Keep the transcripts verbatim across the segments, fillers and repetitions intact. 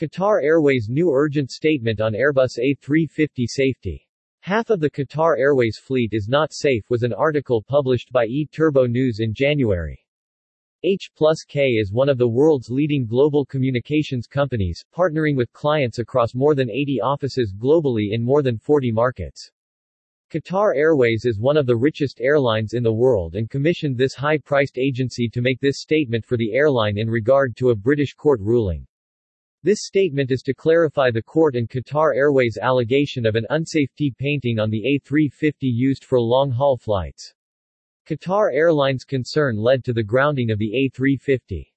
Qatar Airways' new urgent statement on Airbus A three fifty safety. Half of the Qatar Airways fleet is not safe was an article published by eTurbo News in January. H plus K is one of the world's leading global communications companies, partnering with clients across more than eighty offices globally in more than forty markets. Qatar Airways is one of the richest airlines in the world and commissioned this high-priced agency to make this statement for the airline in regard to a British court ruling. This statement is to clarify the court and Qatar Airways' allegation of an unsafe tea painting on the A three fifty used for long-haul flights. Qatar Airlines' concern led to the grounding of the A three fifty.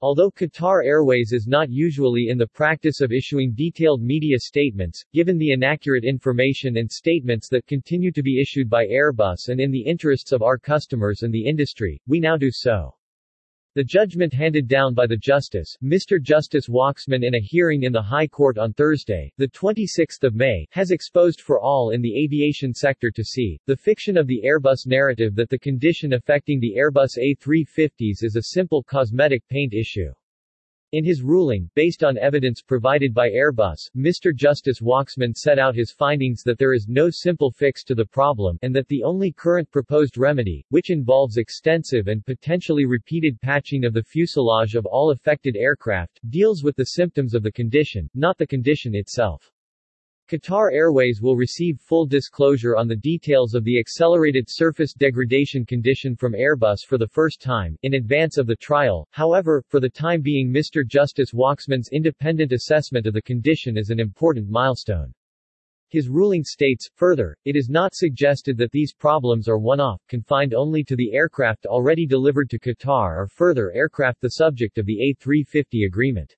Although Qatar Airways is not usually in the practice of issuing detailed media statements, given the inaccurate information and statements that continue to be issued by Airbus and in the interests of our customers and the industry, we now do so. The judgment handed down by the Justice, Mister Justice Waksman in a hearing in the High Court on Thursday, the twenty-sixth of May, has exposed for all in the aviation sector to see, the fiction of the Airbus narrative that the condition affecting the Airbus A three fifties is a simple cosmetic paint issue. In his ruling, based on evidence provided by Airbus, Mister Justice Waksman set out his findings that there is no simple fix to the problem and that the only current proposed remedy, which involves extensive and potentially repeated patching of the fuselage of all affected aircraft, deals with the symptoms of the condition, not the condition itself. Qatar Airways will receive full disclosure on the details of the accelerated surface degradation condition from Airbus for the first time, in advance of the trial. However, for the time being, Mister Justice Waksman's independent assessment of the condition is an important milestone. His ruling states, further, it is not suggested that these problems are one-off, confined only to the aircraft already delivered to Qatar or further aircraft the subject of the A three fifty agreement.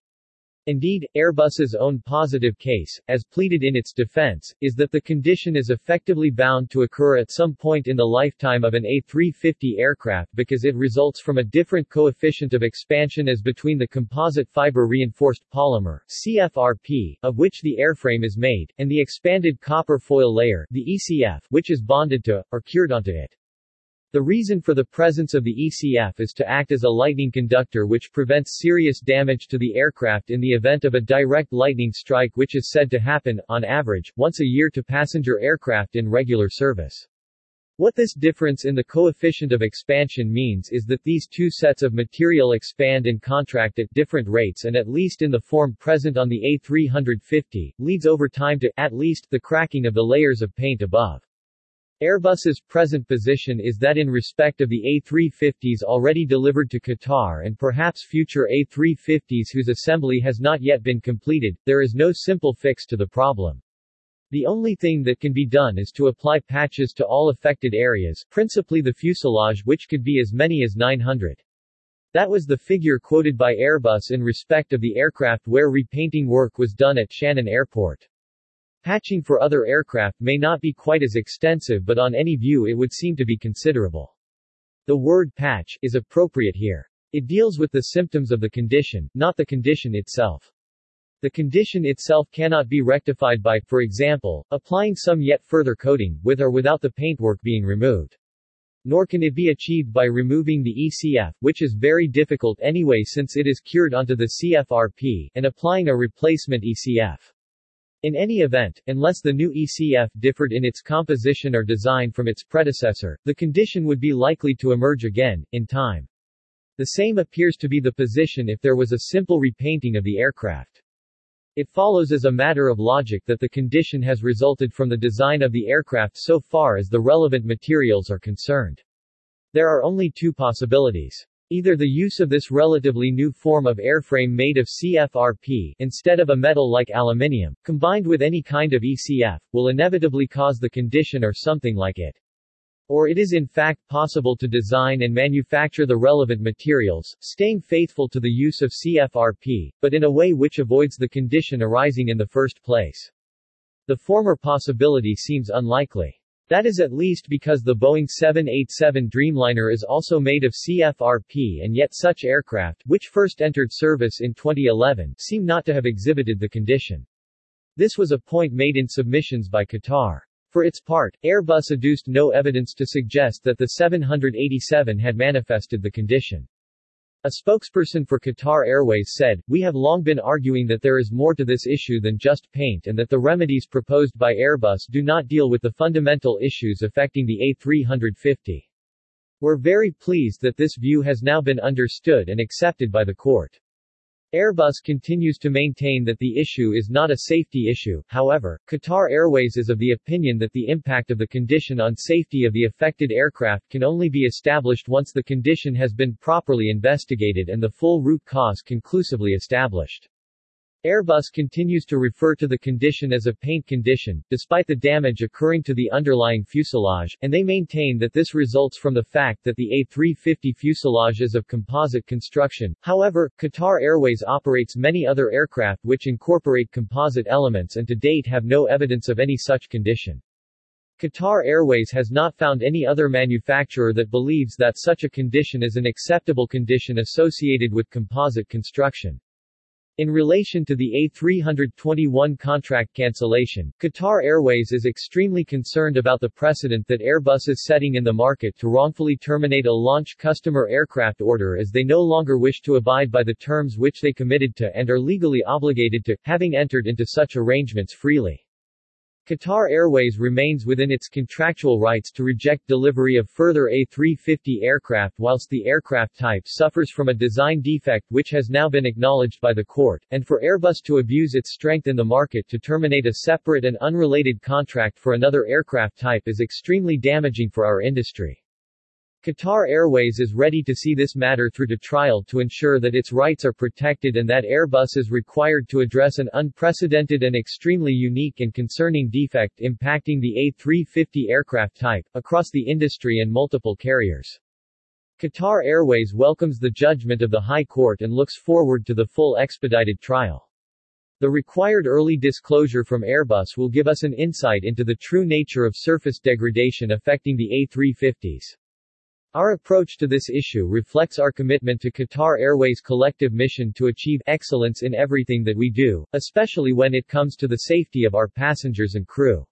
Indeed, Airbus's own positive case, as pleaded in its defense, is that the condition is effectively bound to occur at some point in the lifetime of an A three fifty aircraft because it results from a different coefficient of expansion as between the composite fiber-reinforced polymer, C F R P, of which the airframe is made, and the expanded copper foil layer, the E C F, which is bonded to, or cured onto it. The reason for the presence of the E C F is to act as a lightning conductor which prevents serious damage to the aircraft in the event of a direct lightning strike, which is said to happen, on average, once a year to passenger aircraft in regular service. What this difference in the coefficient of expansion means is that these two sets of material expand and contract at different rates, and at least in the form present on the A three fifty, leads over time to, at least, the cracking of the layers of paint above. Airbus's present position is that in respect of the A three fifties already delivered to Qatar and perhaps future A three fifties whose assembly has not yet been completed, there is no simple fix to the problem. The only thing that can be done is to apply patches to all affected areas, principally the fuselage, which could be as many as nine hundred. That was the figure quoted by Airbus in respect of the aircraft where repainting work was done at Shannon Airport. Patching for other aircraft may not be quite as extensive, but on any view it would seem to be considerable. The word patch is appropriate here. It deals with the symptoms of the condition, not the condition itself. The condition itself cannot be rectified by, for example, applying some yet further coating, with or without the paintwork being removed. Nor can it be achieved by removing the E C F, which is very difficult anyway since it is cured onto the C F R P, and applying a replacement E C F. In any event, unless the new E C F differed in its composition or design from its predecessor, the condition would be likely to emerge again, in time. The same appears to be the position if there was a simple repainting of the aircraft. It follows as a matter of logic that the condition has resulted from the design of the aircraft so far as the relevant materials are concerned. There are only two possibilities. Either the use of this relatively new form of airframe made of C F R P, instead of a metal like aluminium, combined with any kind of E C F, will inevitably cause the condition or something like it. Or it is in fact possible to design and manufacture the relevant materials, staying faithful to the use of C F R P, but in a way which avoids the condition arising in the first place. The former possibility seems unlikely. That is at least because the Boeing seven eighty-seven Dreamliner is also made of C F R P, and yet such aircraft, which first entered service in twenty eleven, seem not to have exhibited the condition. This was a point made in submissions by Qatar. For its part, Airbus adduced no evidence to suggest that the seven eighty-seven had manifested the condition. A spokesperson for Qatar Airways said, "We have long been arguing that there is more to this issue than just paint and that the remedies proposed by Airbus do not deal with the fundamental issues affecting the A three fifty. We're very pleased that this view has now been understood and accepted by the court." Airbus continues to maintain that the issue is not a safety issue. However, Qatar Airways is of the opinion that the impact of the condition on safety of the affected aircraft can only be established once the condition has been properly investigated and the full root cause conclusively established. Airbus continues to refer to the condition as a paint condition, despite the damage occurring to the underlying fuselage, and they maintain that this results from the fact that the A three fifty fuselage is of composite construction. However, Qatar Airways operates many other aircraft which incorporate composite elements and to date have no evidence of any such condition. Qatar Airways has not found any other manufacturer that believes that such a condition is an acceptable condition associated with composite construction. In relation to the A three twenty-one contract cancellation, Qatar Airways is extremely concerned about the precedent that Airbus is setting in the market to wrongfully terminate a launch customer aircraft order as they no longer wish to abide by the terms which they committed to and are legally obligated to, having entered into such arrangements freely. Qatar Airways remains within its contractual rights to reject delivery of further A three fifty aircraft whilst the aircraft type suffers from a design defect which has now been acknowledged by the court, and for Airbus to abuse its strength in the market to terminate a separate and unrelated contract for another aircraft type is extremely damaging for our industry. Qatar Airways is ready to see this matter through to trial to ensure that its rights are protected and that Airbus is required to address an unprecedented and extremely unique and concerning defect impacting the A three fifty aircraft type, across the industry and multiple carriers. Qatar Airways welcomes the judgment of the High Court and looks forward to the full expedited trial. The required early disclosure from Airbus will give us an insight into the true nature of surface degradation affecting the A three fifties. Our approach to this issue reflects our commitment to Qatar Airways' collective mission to achieve excellence in everything that we do, especially when it comes to the safety of our passengers and crew.